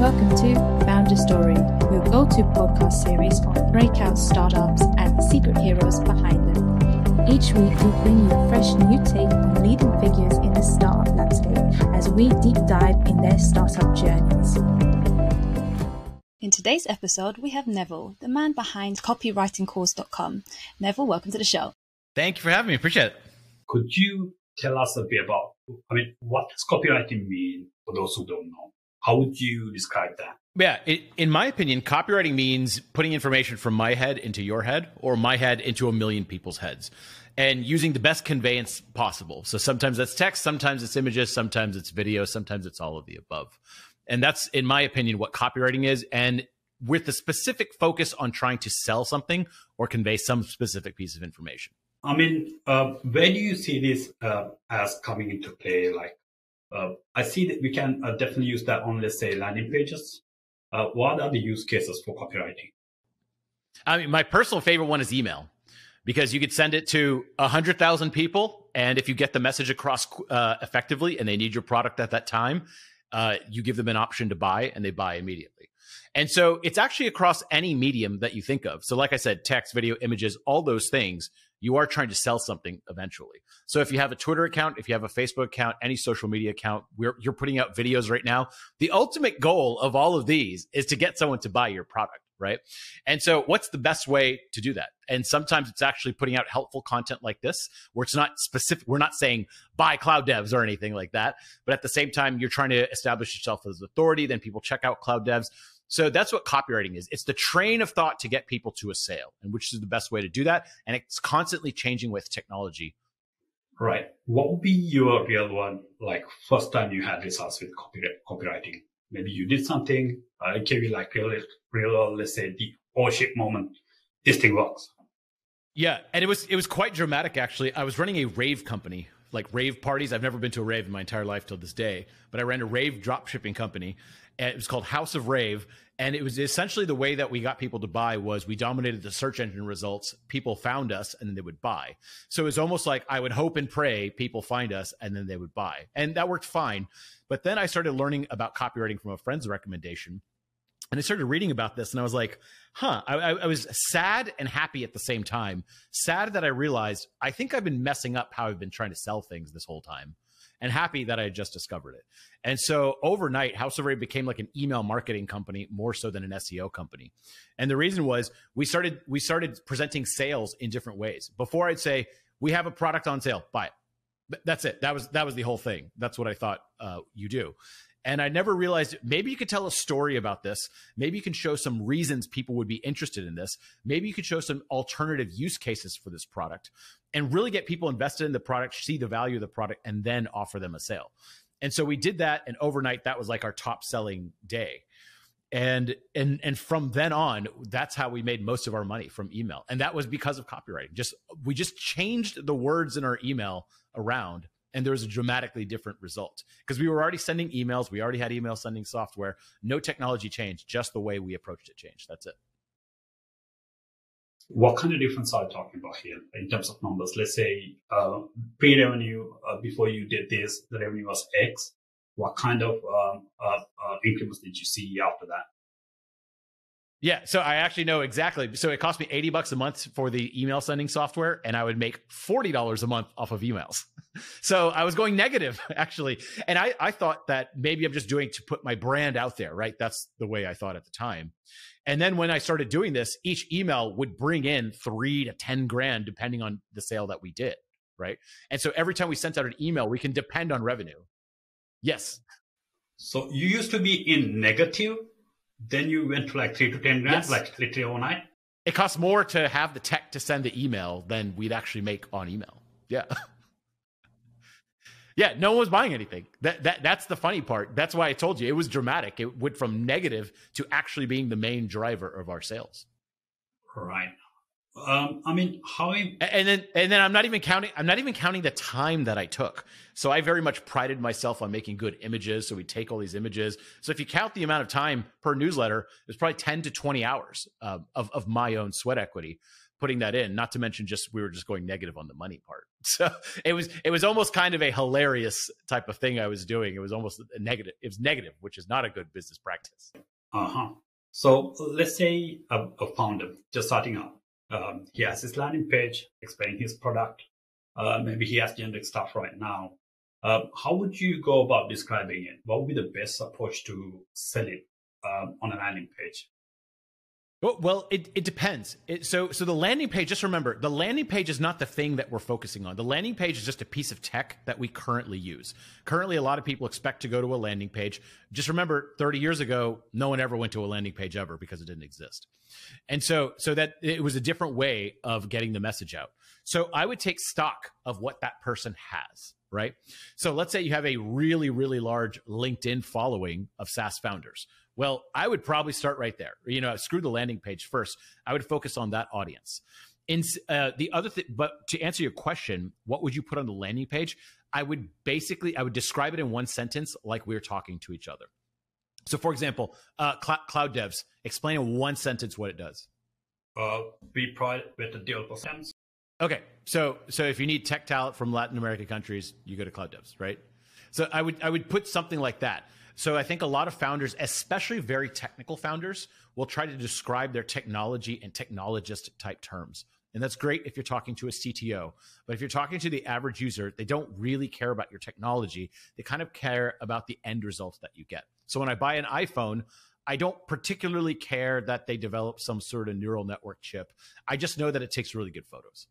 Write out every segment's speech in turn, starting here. Welcome to Founder Story, your go-to podcast series on breakout startups and the secret heroes behind them. Each week, we bring you a fresh new take on leading figures in the startup landscape as we deep dive in their startup journeys. In today's episode, we have Neville, the man behind copywritingcourse.com. Neville, welcome to the show. Thank you for having me. Appreciate it. Could you tell us a bit about, what does copywriting mean for those who don't know? How would you describe that? Yeah, in my opinion, copywriting means putting information from my head into your head or my head into a million people's heads and using the best conveyance possible. So sometimes that's text, sometimes it's images, sometimes it's video, sometimes it's all of the above. And that's, in my opinion, what copywriting is. And with a specific focus on trying to sell something or convey some specific piece of information. Where do you see this as coming into play? I see that we can definitely use that on, let's say, landing pages. What are the use cases for copywriting? My personal favorite one is email, because you could send it to 100,000 people. And if you get the message across effectively and they need your product at that time, you give them an option to buy and they buy immediately. And so it's actually across any medium that you think of. So like I said, text, video, images, all those things, you are trying to sell something eventually. So if you have a Twitter account, if you have a Facebook account, any social media account, you're putting out videos right now. The ultimate goal of all of these is to get someone to buy your product, right? And so what's the best way to do that? And sometimes it's actually putting out helpful content like this, where it's not specific. We're not saying buy CloudDevs or anything like that. But at the same time, you're trying to establish yourself as authority. Then people check out CloudDevs. So that's what copywriting is. It's the train of thought to get people to a sale, and which is the best way to do that. And it's constantly changing with technology. Right. What would be your real one? Like first time you had results with copywriting, maybe you did something. It can be like real, let's say the oh shit moment. This thing works. Yeah. And it was quite dramatic. Actually, I was running a rave company, like rave parties. I've never been to a rave in my entire life till this day, but I ran a rave drop shipping company. It was called House of Rave. And it was essentially the way that we got people to buy was we dominated the search engine results. People found us and then they would buy. So it was almost like I would hope and pray people find us and then they would buy. And that worked fine. But then I started learning about copywriting from a friend's recommendation. And I started reading about this and I was like, I was sad and happy at the same time. Sad that I realized I think I've been messing up how I've been trying to sell things this whole time. And happy that I had just discovered it. And so overnight, House of Rave became like an email marketing company more so than an SEO company. And the reason was we started presenting sales in different ways. Before I'd say, we have a product on sale, buy it. But that's it. That was the whole thing. That's what I thought you do. And I never realized, maybe you could tell a story about this. Maybe you can show some reasons people would be interested in this. Maybe you could show some alternative use cases for this product and really get people invested in the product, see the value of the product, and then offer them a sale. And so we did that. And overnight, that was like our top selling day. And from then on, that's how we made most of our money from email. And that was because of copywriting. We just changed the words in our email around. And there was a dramatically different result because we were already sending emails. We already had email sending software. No technology change, just the way we approached it changed. That's it. What kind of difference are we talking about here in terms of numbers? Let's say pre-revenue, before you did this, the revenue was X. What kind of increments did you see after that? Yeah, so I actually know exactly. So it cost me $80 a month for the email sending software, and I would make $40 a month off of emails. So I was going negative, actually. And I thought that maybe I'm just doing to put my brand out there, right? That's the way I thought at the time. And then when I started doing this, each email would bring in $3,000 to $10,000, depending on the sale that we did, right? And so every time we sent out an email, we can depend on revenue. Yes. So you used to be in negative. Then you went to like $3,000 to $10,000, yes. Like literally overnight. It costs more to have the tech to send the email than we'd actually make on email. Yeah. Yeah, no one was buying anything. That's the funny part. That's why I told you it was dramatic. It went from negative to actually being the main driver of our sales. Right. And then I'm not even counting the time that I took. So I very much prided myself on making good images. So we take all these images. So if you count the amount of time per newsletter, it's probably 10 to 20 hours of my own sweat equity putting that in, not to mention just, we were just going negative on the money part. So it was almost kind of a hilarious type of thing I was doing. It was almost a negative. It was negative, which is not a good business practice. Uh-huh. So let's say a founder just starting out. He has his landing page explaining his product. Maybe he has generic stuff right now. How would you go about describing it? What would be the best approach to sell it on a landing page? Well, it depends. So the landing page, just remember, the landing page is not the thing that we're focusing on. The landing page is just a piece of tech that we currently use. Currently, a lot of people expect to go to a landing page. Just remember, 30 years ago, no one ever went to a landing page ever because it didn't exist. And so that it was a different way of getting the message out. So I would take stock of what that person has, right? So let's say you have a really, really large LinkedIn following of SaaS founders. Well, I would probably start right there. You know, screw the landing page first. I would focus on that audience. The other thing, but to answer your question, what would you put on the landing page? I would describe it in one sentence, like we're talking to each other. So for example, CloudDevs, explain in one sentence what it does. We provide better deal percents. Okay. So if you need tech talent from Latin American countries, you go to CloudDevs, right? So I would put something like that. So I think a lot of founders, especially very technical founders, will try to describe their technology and technologist type terms. And that's great if you're talking to a CTO, but if you're talking to the average user, they don't really care about your technology. They kind of care about the end results that you get. So when I buy an iPhone, I don't particularly care that they develop some sort of neural network chip. I just know that it takes really good photos.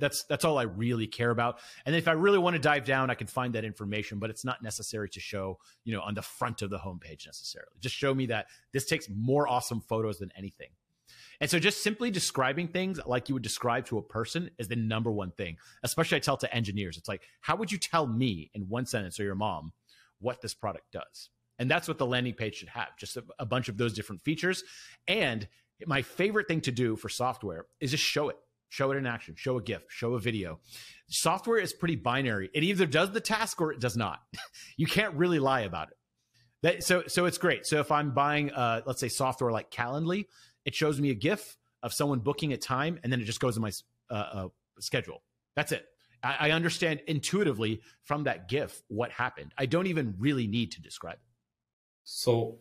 That's all I really care about. And if I really want to dive down, I can find that information, but it's not necessary to show, you know, on the front of the homepage necessarily. Just show me that this takes more awesome photos than anything. And so just simply describing things like you would describe to a person is the number one thing, especially I tell to engineers. It's like, how would you tell me in one sentence or your mom what this product does? And that's what the landing page should have, just a bunch of those different features. And my favorite thing to do for software is just show it. Show it in action, show a GIF, show a video. Software is pretty binary. It either does the task or it does not. You can't really lie about it. So it's great. So if I'm buying, let's say software like Calendly, it shows me a GIF of someone booking a time and then it just goes in my schedule. That's it. I understand intuitively from that GIF what happened. I don't even really need to describe it. So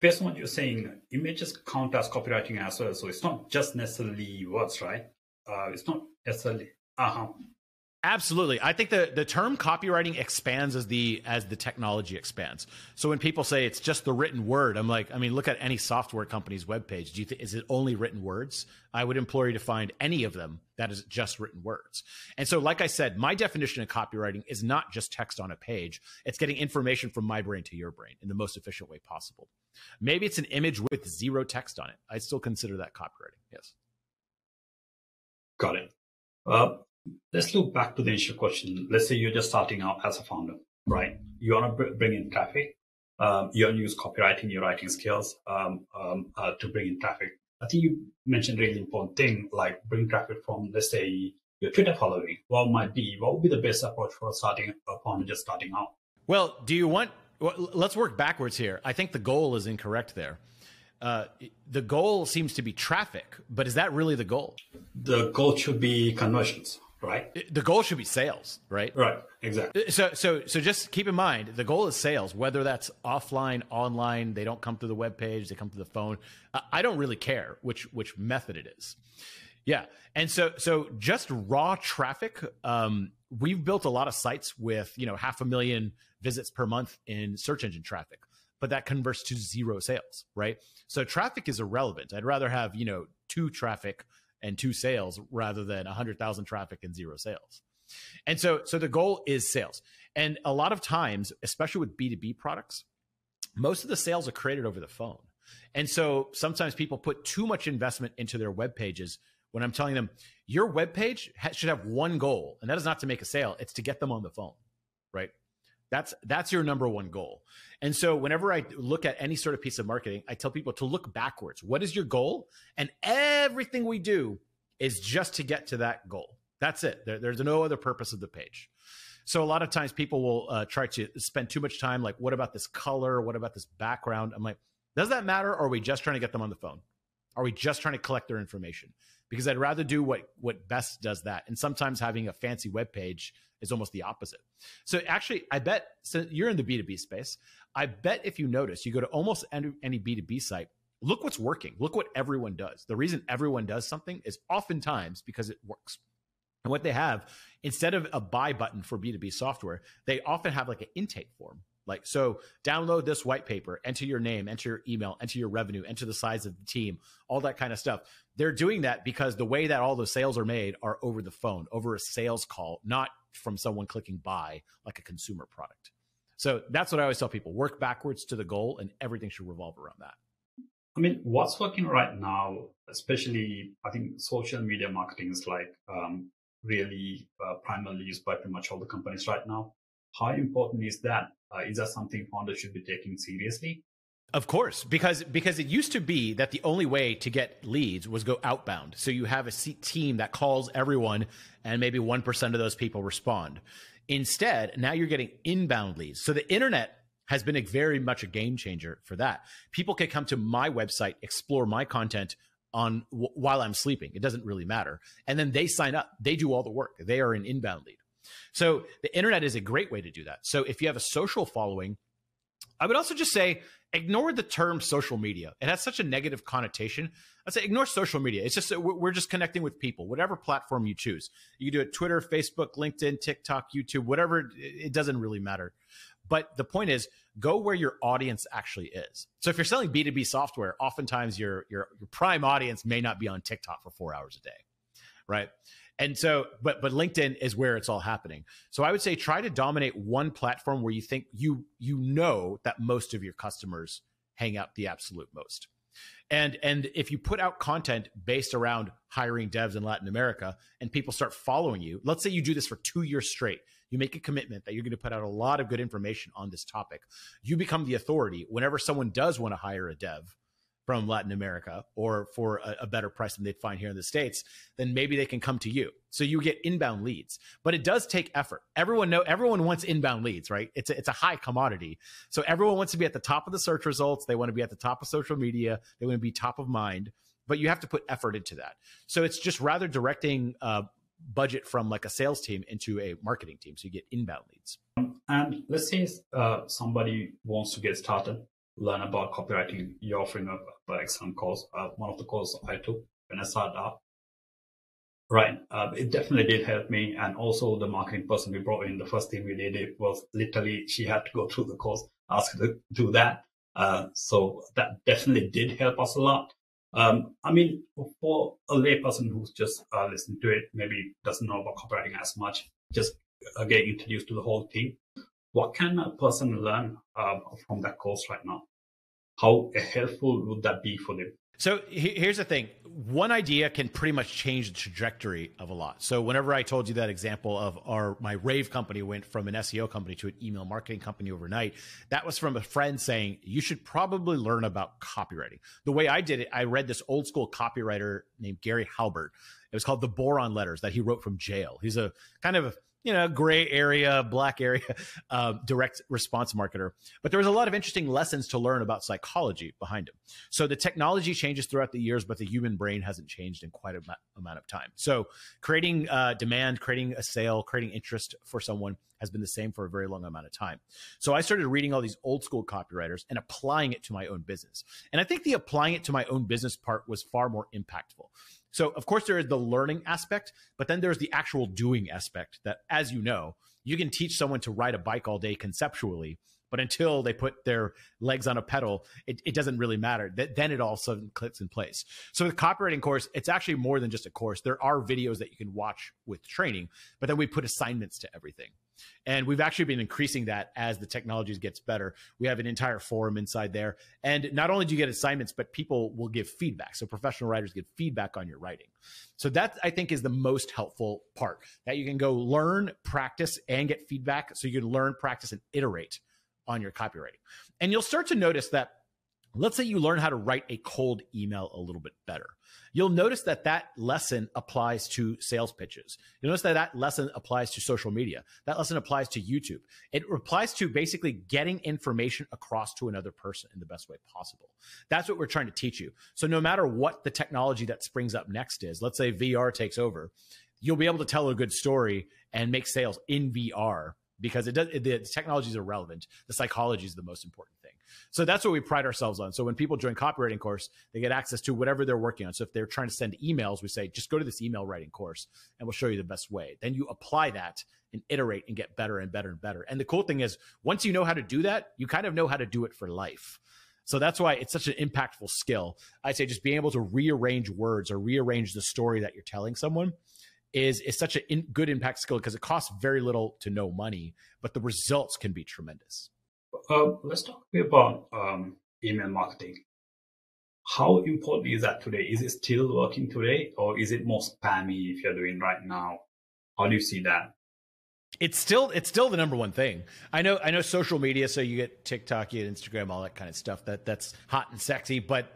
based on what you're saying, images count as copywriting as well. So it's not just necessarily words, right? It's not necessarily. Uh-huh. Absolutely. I think the term copywriting expands as the technology expands. So when people say it's just the written word, I'm like, I mean, look at any software company's webpage. Is it only written words? I would implore you to find any of them that is just written words. And so, like I said, my definition of copywriting is not just text on a page. It's getting information from my brain to your brain in the most efficient way possible. Maybe it's an image with zero text on it. I still consider that copywriting. Yes. Got it. Let's look back to the initial question. Let's say you're just starting out as a founder, right? You want to bring in traffic. You want to use copywriting, your writing skills to bring in traffic. I think you mentioned a really important thing, like bring traffic from, let's say, your Twitter following. What would be the best approach for starting a founder just starting out? Well, let's work backwards here. I think the goal is incorrect there. The goal seems to be traffic, but is that really the goal? The goal should be conversions, right? The goal should be sales, right? Right, exactly. So just keep in mind, the goal is sales, whether that's offline, online, they don't come through the webpage, they come through the phone. I don't really care which method it is. Yeah. And so just raw traffic, we've built a lot of sites with, you know, 500,000 visits per month in search engine traffic. But that converts to zero sales, right? So traffic is irrelevant. I'd rather have, you know, 2 traffic and 2 sales rather than 100,000 traffic and 0 sales. And so the goal is sales. And a lot of times, especially with B2B products, most of the sales are created over the phone. And so sometimes people put too much investment into their web pages when I'm telling them your web page should have one goal, and that is not to make a sale. It's to get them on the phone, right? That's your number one goal. And so whenever I look at any sort of piece of marketing, I tell people to look backwards. What is your goal? And everything we do is just to get to that goal. That's it. There's no other purpose of the page. So a lot of times people will try to spend too much time like, what about this color? What about this background? I'm like, does that matter? Or are we just trying to get them on the phone? Are we just trying to collect their information? Because I'd rather do what best does that. And sometimes having a fancy web page is almost the opposite. So actually, I bet, so you're in the B2B space. I bet if you notice, you go to almost any B2B site, look what's working. Look what everyone does. The reason everyone does something is oftentimes because it works. And what they have, instead of a buy button for B2B software, they often have like an intake form. Like, so download this white paper, enter your name, enter your email, enter your revenue, enter the size of the team, all that kind of stuff. They're doing that because the way that all the sales are made are over the phone, over a sales call, not from someone clicking buy like a consumer product. So that's what I always tell people, work backwards to the goal and everything should revolve around that. I mean, what's working right now, especially I think social media marketing is like primarily used by pretty much all the companies right now. How important is that? Is that something founders should be taking seriously? Of course, because it used to be that the only way to get leads was go outbound. So you have a team that calls everyone and maybe 1% of those people respond. Instead, now you're getting inbound leads. So the internet has been very much a game changer for that. People can come to my website, explore my content on while I'm sleeping. It doesn't really matter. And then they sign up. They do all the work. They are an inbound lead. So the internet is a great way to do that. So if you have a social following, I would also just say, ignore the term social media. It has such a negative connotation. I'd say ignore social media. It's just, we're just connecting with people, whatever platform you choose. You can do it Twitter, Facebook, LinkedIn, TikTok, YouTube, whatever. It doesn't really matter. But the point is, go where your audience actually is. So if you're selling B2B software, oftentimes your prime audience may not be on TikTok for 4 hours a day, right? And so, but LinkedIn is where it's all happening. So I would say try to dominate one platform where you think you know that most of your customers hang out the absolute most. And if you put out content based around hiring devs in Latin America and people start following you, let's say you do this for 2 years straight, you make a commitment that you're going to put out a lot of good information on this topic. You become the authority whenever someone does want to hire a dev from Latin America or for a better price than they'd find here in the States, then maybe they can come to you. So you get inbound leads, but it does take effort. Everyone wants inbound leads, right? It's a high commodity. So everyone wants to be at the top of the search results. They want to be at the top of social media. They want to be top of mind, but you have to put effort into that. So it's just rather directing budget from like a sales team into a marketing team. So you get inbound leads. And let's say somebody wants to get started, learn about copywriting. You're offering up an excellent course. One of the courses I took when I started up. Right. It definitely did help me. And also the marketing person we brought in, the first thing we did was literally she had to go through the course, ask her to do that. So that definitely did help us a lot. I mean, for a lay person who's just listening to it, maybe doesn't know about copywriting as much, just getting introduced to the whole thing. What can a person learn from that course right now? How helpful would that be for them? So here's the thing. One idea can pretty much change the trajectory of a lot. So whenever I told you that example of my rave company went from an SEO company to an email marketing company overnight, that was from a friend saying, you should probably learn about copywriting. The way I did it, I read this old school copywriter named Gary Halbert. It was called The Boron Letters that he wrote from jail. He's a kind of gray area, black area, direct response marketer. But there was a lot of interesting lessons to learn about psychology behind him. So the technology changes throughout the years, but the human brain hasn't changed in quite an amount of time. So creating demand, creating a sale, creating interest for someone has been the same for a very long amount of time. So I started reading all these old school copywriters and applying it to my own business. And I think the applying it to my own business part was far more impactful. So of course there is the learning aspect, but then there's the actual doing aspect that, as you know, you can teach someone to ride a bike all day conceptually, but until they put their legs on a pedal, it doesn't really matter. Then it all of a sudden clicks in place. So the copywriting course, it's actually more than just a course. There are videos that you can watch with training, but then we put assignments to everything. And we've actually been increasing that as the technologies gets better. We have an entire forum inside there. And not only do you get assignments, but people will give feedback. So professional writers give feedback on your writing. So that, I think, is the most helpful part, that you can go learn, practice, and get feedback. So you can learn, practice, and iterate on your copywriting. And you'll start to notice that Let's say you learn how to write a cold email a little bit better. You'll notice that that lesson applies to sales pitches. You'll notice that that lesson applies to social media. That lesson applies to YouTube. It applies to basically getting information across to another person in the best way possible. That's what we're trying to teach you. So no matter what the technology that springs up next is, let's say VR takes over, you'll be able to tell a good story and make sales in VR because the technologies are relevant. The psychology is the most important thing. So that's what we pride ourselves on. So when people join Copywriting Course, they get access to whatever they're working on. So if they're trying to send emails, we say, just go to this email writing course and we'll show you the best way. Then you apply that and iterate and get better and better and better. And the cool thing is, once you know how to do that, you kind of know how to do it for life. So that's why it's such an impactful skill. I'd say just being able to rearrange words or rearrange the story that you're telling someone is such a good impact skill because it costs very little to no money, but the results can be tremendous. Let's talk a bit about email marketing. How important is that today? Is it still working today, or is it more spammy if you're doing right now? How do you see that? It's still the number one thing. I know social media, so you get TikTok, you get Instagram, all that kind of stuff. That's hot and sexy, but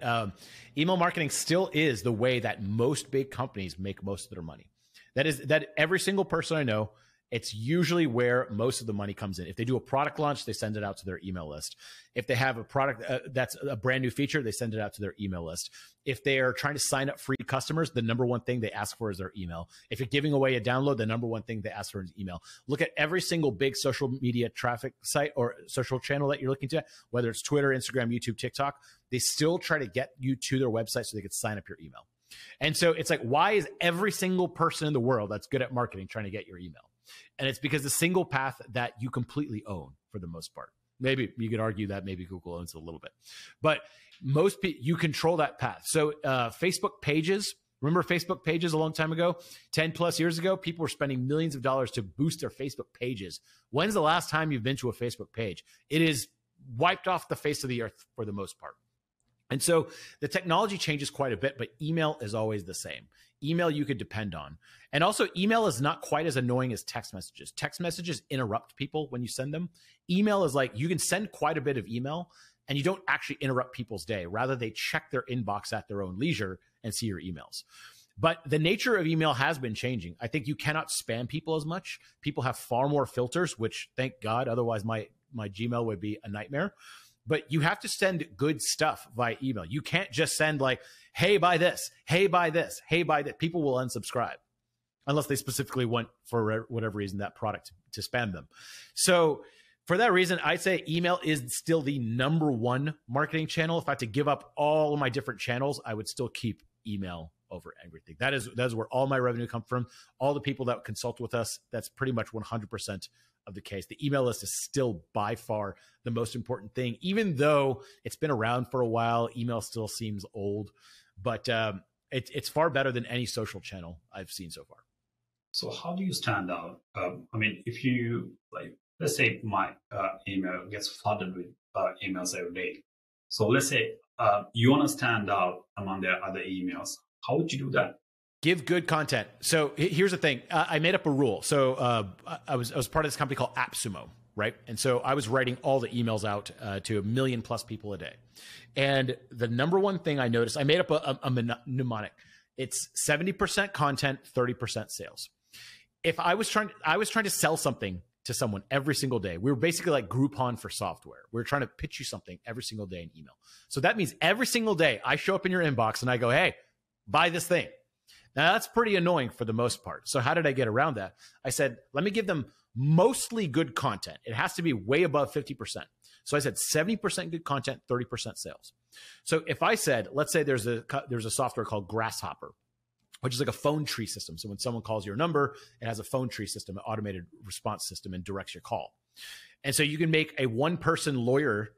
email marketing still is the way that most big companies make most of their money. That every single person I know, it's usually where most of the money comes in. If they do a product launch, they send it out to their email list. If they have a product that's a brand new feature, they send it out to their email list. If they are trying to sign up free customers, the number one thing they ask for is their email. If you're giving away a download, the number one thing they ask for is email. Look at every single big social media traffic site or social channel that you're looking to, whether it's Twitter, Instagram, YouTube, TikTok, they still try to get you to their website so they could sign up your email. And so it's like, why is every single person in the world that's good at marketing trying to get your email? And it's because the single path that you completely own for the most part. Maybe you could argue that maybe Google owns it a little bit, but most people, you control that path. So Facebook pages, remember Facebook pages a long time ago, 10 plus years ago, people were spending millions of dollars to boost their Facebook pages. When's the last time you've been to a Facebook page? It is wiped off the face of the earth for the most part. And so the technology changes quite a bit, but email is always the same. Email you could depend on. And also email is not quite as annoying as text messages. Text messages interrupt people when you send them. Email is like, you can send quite a bit of email and you don't actually interrupt people's day. Rather, they check their inbox at their own leisure and see your emails. But the nature of email has been changing. I think you cannot spam people as much. People have far more filters, which thank God, otherwise my Gmail would be a nightmare. But you have to send good stuff via email. You can't just send like, hey, buy this, hey, buy this, hey, buy that. People will unsubscribe unless they specifically want, for whatever reason, that product to spam them. So for that reason, I'd say email is still the number one marketing channel. If I had to give up all of my different channels, I would still keep email over everything. That is where all my revenue comes from. All the people that consult with us, that's pretty much 100% of the case. The email list is still by far the most important thing, even though it's been around for a while. Email still seems old, but it's far better than any social channel I've seen so far. So how do you stand out? I mean, if you like, let's say my email gets flooded with emails every day. So let's say you want to stand out among the other emails. How would you do that? Give good content. So here's the thing. I made up a rule. So I was part of this company called AppSumo, right? And so I was writing all the emails out to 1 million plus people a day. And the number one thing I noticed, I made up a mnemonic. It's 70% content, 30% sales. If I was trying to sell something to someone every single day. We were basically like Groupon for software. We were trying to pitch you something every single day in email. So that means every single day I show up in your inbox and I go, hey, buy this thing. Now that's pretty annoying for the most part. So how did I get around that? I said, let me give them mostly good content. It has to be way above 50%. So I said 70% good content, 30% sales. So if I said, let's say there's a software called Grasshopper, which is like a phone tree system. So when someone calls your number, it has a phone tree system, an automated response system, and directs your call. And so you can make a one-person lawyer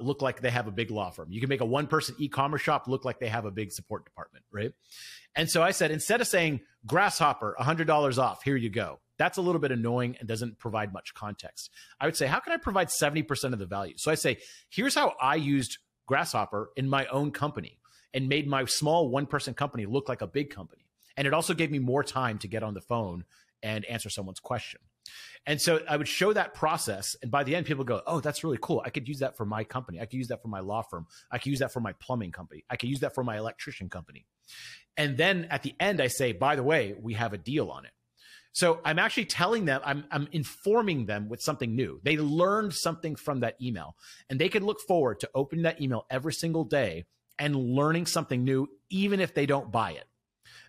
look like they have a big law firm. You can make a one-person e-commerce shop look like they have a big support department, right? And so I said, instead of saying Grasshopper, $100 off, here you go. That's a little bit annoying and doesn't provide much context. I would say, how can I provide 70% of the value? So I say, here's how I used Grasshopper in my own company and made my small one-person company look like a big company. And it also gave me more time to get on the phone and answer someone's question. And so I would show that process. And by the end, people go, oh, that's really cool. I could use that for my company. I could use that for my law firm. I could use that for my plumbing company. I could use that for my electrician company. And then at the end, I say, by the way, we have a deal on it. So I'm actually telling them, I'm informing them with something new. They learned something from that email, and they can look forward to opening that email every single day and learning something new, even if they don't buy it.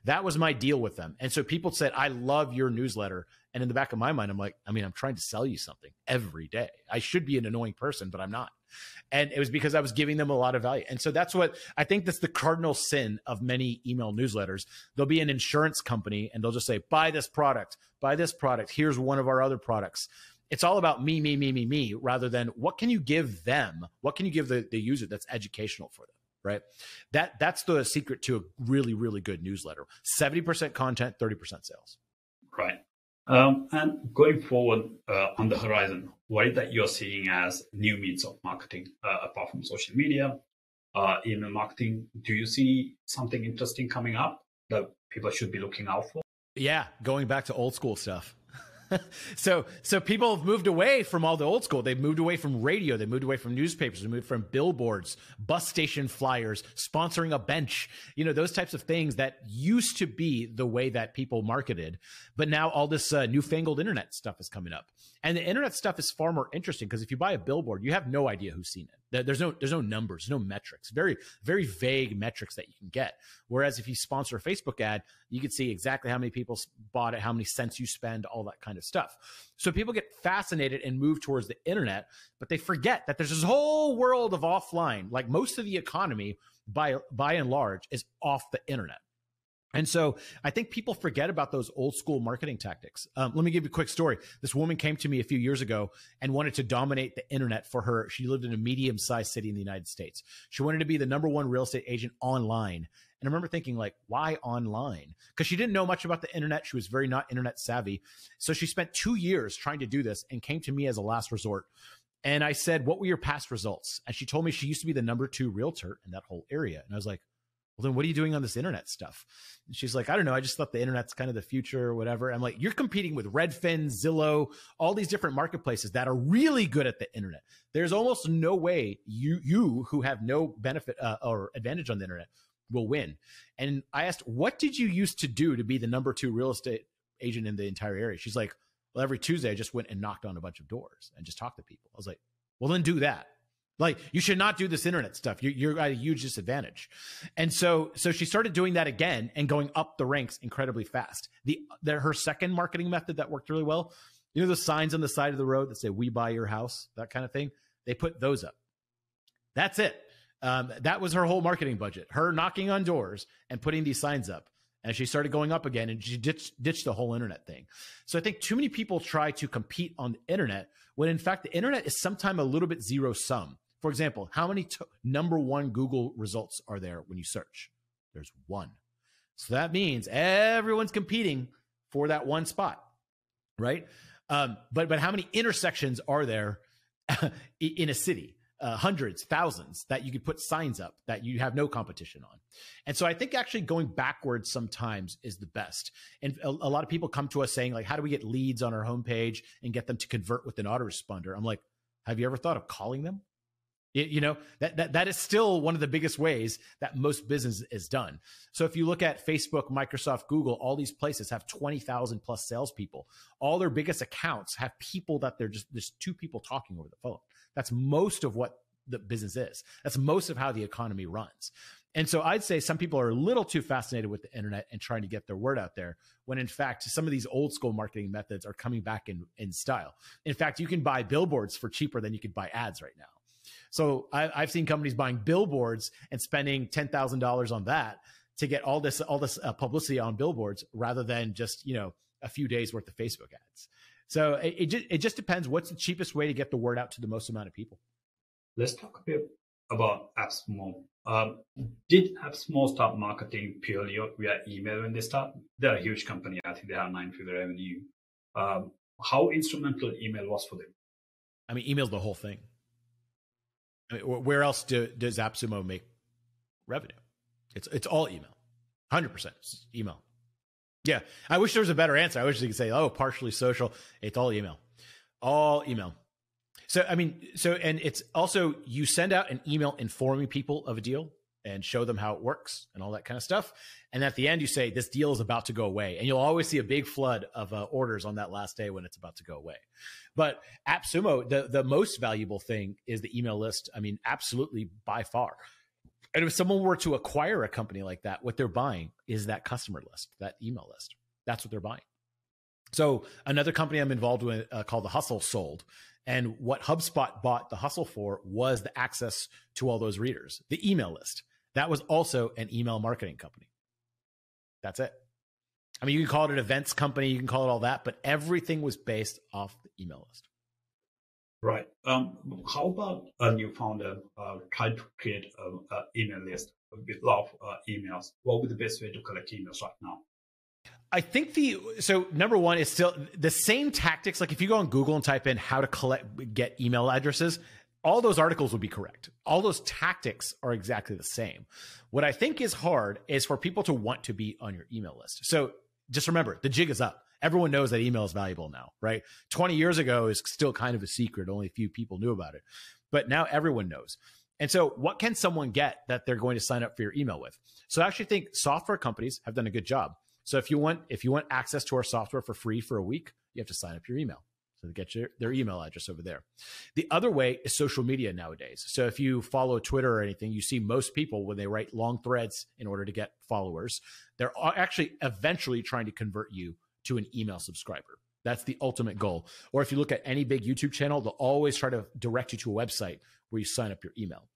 That was my deal with them. And so people said, I love your newsletter. And in the back of my mind, I'm like, I mean, I'm trying to sell you something every day. I should be an annoying person, but I'm not. And it was because I was giving them a lot of value. And so that's what I think, that's the cardinal sin of many email newsletters. There'll be an insurance company and they'll just say, buy this product, here's one of our other products. It's all about me, rather than what can you give them? What can you give the user that's educational for them? Right? That's the secret to a really, really good newsletter. 70% content, 30% sales. Right. And going forward on the horizon, what is that you're seeing as new means of marketing apart from social media, email marketing? Do you see something interesting coming up that people should be looking out for? Yeah, going back to old school stuff. So people have moved away from all the old school. They've moved away from radio. They moved away from newspapers. They moved from billboards, bus station flyers, sponsoring a bench, you know, those types of things that used to be the way that people marketed. But now all this newfangled internet stuff is coming up. And the internet stuff is far more interesting, because if you buy a billboard, you have no idea who's seen it. There's no numbers, no metrics, very, very vague metrics that you can get. Whereas if you sponsor a Facebook ad, you can see exactly how many people bought it, how many cents you spend, all that kind of stuff. So people get fascinated and move towards the internet, but they forget that there's this whole world of offline. Like most of the economy, by and large, is off the internet. And so I think people forget about those old school marketing tactics. Let me give you a quick story. This woman came to me a few years ago and wanted to dominate the internet for her. She lived in a medium-sized city in the United States. She wanted to be the #1 real estate agent online. And I remember thinking, like, why online? Because she didn't know much about the internet. She was very not internet savvy. So she spent 2 years trying to do this and came to me as a last resort. And I said, what were your past results? And she told me she used to be the #2 realtor in that whole area. And I was like, well, then what are you doing on this internet stuff? And she's like, I don't know. I just thought the internet's kind of the future or whatever. I'm like, you're competing with Redfin, Zillow, all these different marketplaces that are really good at the internet. There's almost no way you who have no benefit or advantage on the internet will win. And I asked, what did you used to do to be the #2 real estate agent in the entire area? She's like, well, every Tuesday I just went and knocked on a bunch of doors and just talked to people. I was like, well, then do that. Like, you should not do this internet stuff. You're at a huge disadvantage. And so she started doing that again and going up the ranks incredibly fast. Her second marketing method that worked really well, you know, the signs on the side of the road that say, we buy your house, that kind of thing. They put those up. That's it. That was her whole marketing budget, her knocking on doors and putting these signs up. And she started going up again, and she ditched the whole internet thing. So I think too many people try to compete on the internet when, in fact, the internet is sometimes a little bit zero sum. For example, how many #1 Google results are there when you search? There's one. So that means everyone's competing for that one spot, right? But how many intersections are there in a city? Hundreds, thousands, that you could put signs up that you have no competition on. And so I think actually going backwards sometimes is the best. And a lot of people come to us saying, like, how do we get leads on our homepage and get them to convert with an autoresponder? I'm like, have you ever thought of calling them? You know, that is still one of the biggest ways that most business is done. So if you look at Facebook, Microsoft, Google, all these places have 20,000 plus salespeople. All their biggest accounts have people that they're just, there's two people talking over the phone. That's most of what the business is. That's most of how the economy runs. And so I'd say some people are a little too fascinated with the internet and trying to get their word out there, when in fact, some of these old school marketing methods are coming back in style. In fact, you can buy billboards for cheaper than you could buy ads right now. So I've seen companies buying billboards and spending $10,000 on that to get all this publicity on billboards, rather than just, you know, a few days worth of Facebook ads. So it just depends what's the cheapest way to get the word out to the most amount of people. Let's talk a bit about AppSumo. Did AppSumo start marketing purely via email when they start? They're a huge company. I think they have $9 figure revenue. How instrumental email was for them? I mean, email's the whole thing. I mean, where else does AppSumo make revenue? It's all email, 100% email. Yeah. I wish there was a better answer. I wish you could say, oh, partially social. It's all email, all email. So, I mean, so, and it's also, you send out an email informing people of a deal and show them how it works and all that kind of stuff. And at the end you say, this deal is about to go away. And you'll always see a big flood of orders on that last day when it's about to go away. But AppSumo, the most valuable thing is the email list. I mean, absolutely by far. And if someone were to acquire a company like that, what they're buying is that customer list, that email list. That's what they're buying. So another company I'm involved with called The Hustle sold. And what HubSpot bought The Hustle for was the access to all those readers, the email list. That was also an email marketing company. That's it. I mean, you can call it an events company, you can call it all that, but everything was based off the email list. Right. How about a new founder try to create an email list with a lot of emails? What would be the best way to collect emails right now? I think so number one is still the same tactics. Like if you go on Google and type in how to get email addresses, all those articles would be correct. All those tactics are exactly the same. What I think is hard is for people to want to be on your email list. So just remember, the jig is up. Everyone knows that email is valuable now, right? 20 years ago is still kind of a secret. Only a few people knew about it, but now everyone knows. And so what can someone get that they're going to sign up for your email with? So I actually think software companies have done a good job. So if you want access to our software for free for a week, you have to sign up your email. So they get their email address over there. The other way is social media nowadays. So if you follow Twitter or anything, you see most people when they write long threads in order to get followers, they're actually eventually trying to convert you to an email subscriber. That's the ultimate goal. Or if you look at any big YouTube channel, they'll always try to direct you to a website where you sign up your email.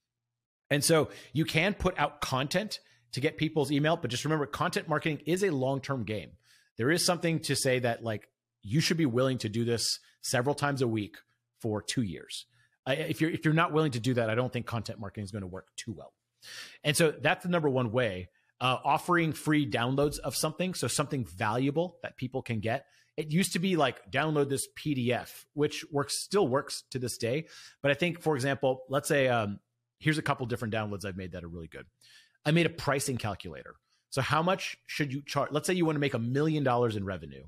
And so you can put out content to get people's email, but just remember, content marketing is a long-term game. There is something to say that like, you should be willing to do this several times a week for 2 years. If you're not willing to do that, I don't think content marketing is going to work too well. And so that's the number one way, offering free downloads of something. So something valuable that people can get. It used to be like download this PDF, which still works to this day. But I think, for example, let's say, here's a couple different downloads I've made that are really good. I made a pricing calculator. So how much should you charge? Let's say you want to make $1 million in revenue.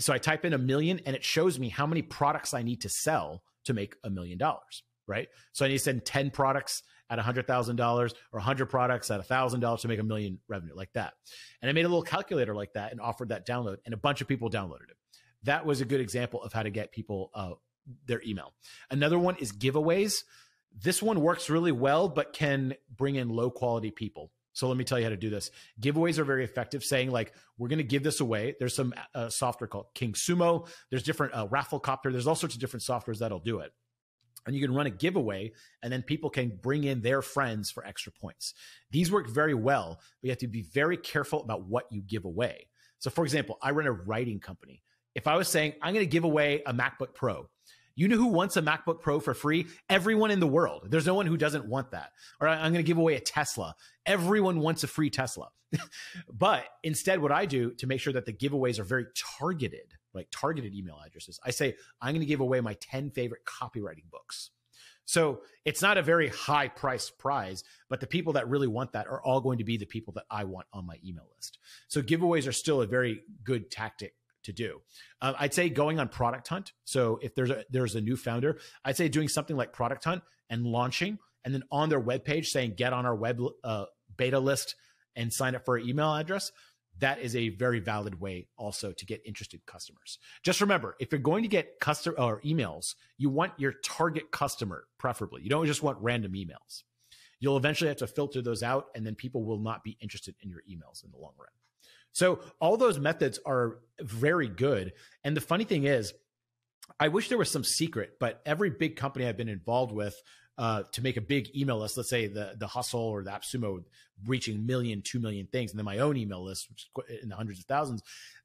So I type in $1 million and it shows me how many products I need to sell to make $1 million, right? So I need to send 10 products at $100,000 or 100 products at $1,000 to make $1 million revenue, like that. And I made a little calculator like that and offered that download, and a bunch of people downloaded it. That was a good example of how to get people their email. Another one is giveaways. This one works really well, but can bring in low quality people. So let me tell you how to do this. Giveaways are very effective, saying like, we're going to give this away. There's some software called King Sumo. There's different Rafflecopter. There's all sorts of different softwares that'll do it. And you can run a giveaway and then people can bring in their friends for extra points. These work very well, but you have to be very careful about what you give away. So for example, I run a writing company. If I was saying, I'm going to give away a MacBook Pro, you know who wants a MacBook Pro for free? Everyone in the world. There's no one who doesn't want that. Or I'm going to give away a Tesla. Everyone wants a free Tesla. But instead, what I do to make sure that the giveaways are very targeted, like targeted email addresses, I say, I'm going to give away my 10 favorite copywriting books. So it's not a very high priced prize, but the people that really want that are all going to be the people that I want on my email list. So giveaways are still a very good tactic to do. I'd say going on Product Hunt. So if there's a new founder, I'd say doing something like Product Hunt and launching, and then on their webpage saying, get on our web beta list and sign up for our email address. That is a very valid way also to get interested customers. Just remember, if you're going to get customer or emails, you want your target customer preferably. You don't just want random emails. You'll eventually have to filter those out, and then people will not be interested in your emails in the long run. So all those methods are very good. And the funny thing is, I wish there was some secret, but every big company I've been involved with to make a big email list, let's say the Hustle or the AppSumo reaching 1 million, 2 million things, and then my own email list, which is in the hundreds of thousands,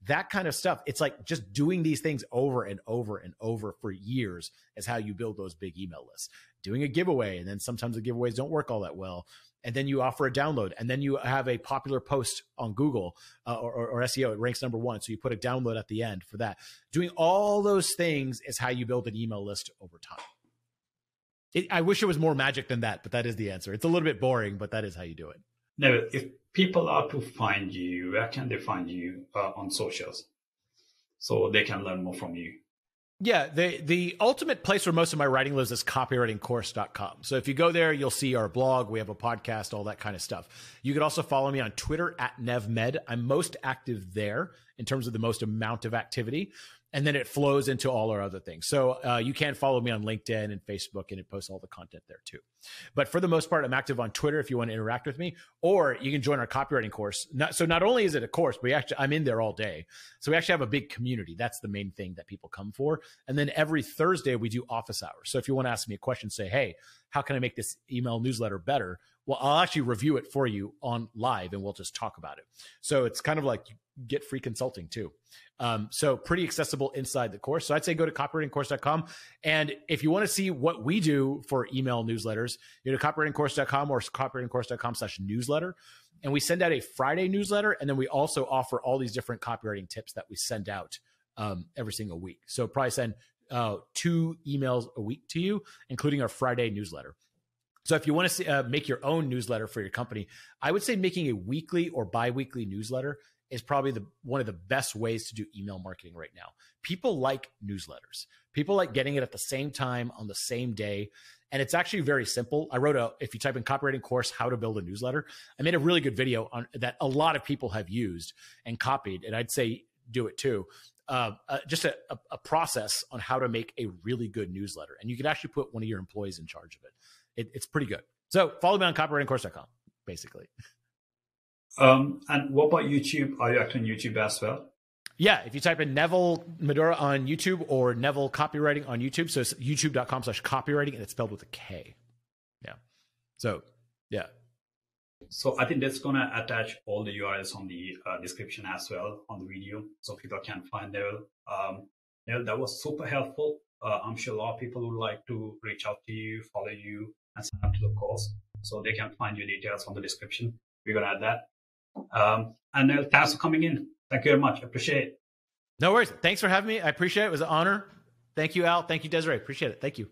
that kind of stuff. It's like just doing these things over and over and over for years is how you build those big email lists. Doing a giveaway, and then sometimes the giveaways don't work all that well. And then you offer a download, and then you have a popular post on Google or SEO. It ranks number one. So you put a download at the end for that. Doing all those things is how you build an email list over time. I wish it was more magic than that, but that is the answer. It's a little bit boring, but that is how you do it. Now, if people are to find you, where can they find you on socials so they can learn more from you? Yeah, the ultimate place where most of my writing lives is copywritingcourse.com. So if you go there, you'll see our blog. We have a podcast, all that kind of stuff. You can also follow me on Twitter at NevMed. I'm most active there in terms of the most amount of activity. And then it flows into all our other things. So you can follow me on LinkedIn and Facebook, and it posts all the content there too. But for the most part, I'm active on Twitter if you want to interact with me, or you can join our copywriting course. So not only is it a course, but I'm in there all day. So we actually have a big community. That's the main thing that people come for. And then every Thursday we do office hours. So if you want to ask me a question, say, hey, how can I make this email newsletter better? Well, I'll actually review it for you on live, and we'll just talk about it. So it's kind of like you get free consulting too. So pretty accessible inside the course. So I'd say go to copywritingcourse.com. And if you want to see what we do for email newsletters, you go to copywritingcourse.com or copywritingcourse.com/newsletter. And we send out a Friday newsletter. And then we also offer all these different copywriting tips that we send out every single week. So probably send 2 emails a week to you, including our Friday newsletter. So if you want to see, make your own newsletter for your company, I would say making a weekly or biweekly newsletter is probably one of the best ways to do email marketing right now. People like newsletters. People like getting it at the same time on the same day. And it's actually very simple. I wrote if you type in copywriting course, how to build a newsletter, I made a really good video on that a lot of people have used and copied. And I'd say do it too. Just a process on how to make a really good newsletter. And you could actually put one of your employees in charge of it. It's pretty good. So follow me on copywritingcourse.com, basically. And what about YouTube? Are you active on YouTube as well? Yeah. If you type in Neville Medhora on YouTube or Neville Copywriting on YouTube, so it's youtube.com/copywriting, and it's spelled with a K. Yeah. So, yeah. So I think that's going to attach all the URLs on the description as well on the video, so people can find Neville. Neville, that was super helpful. I'm sure a lot of people would like to reach out to you, follow you, and sign up to the course, so they can find your details on the description. We're going to add that. And Neville, thanks for coming in. Thank you very much. I appreciate it. No worries. Thanks for having me. I appreciate it. It was an honor. Thank you, Al. Thank you, Desiree. Appreciate it. Thank you.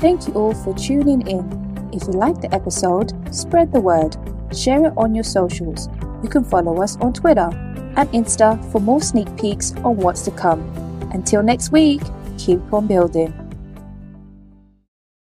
Thank you all for tuning in. If you liked the episode, spread the word. Share it on your socials. You can follow us on Twitter and Insta for more sneak peeks on what's to come. Until next week, keep on building.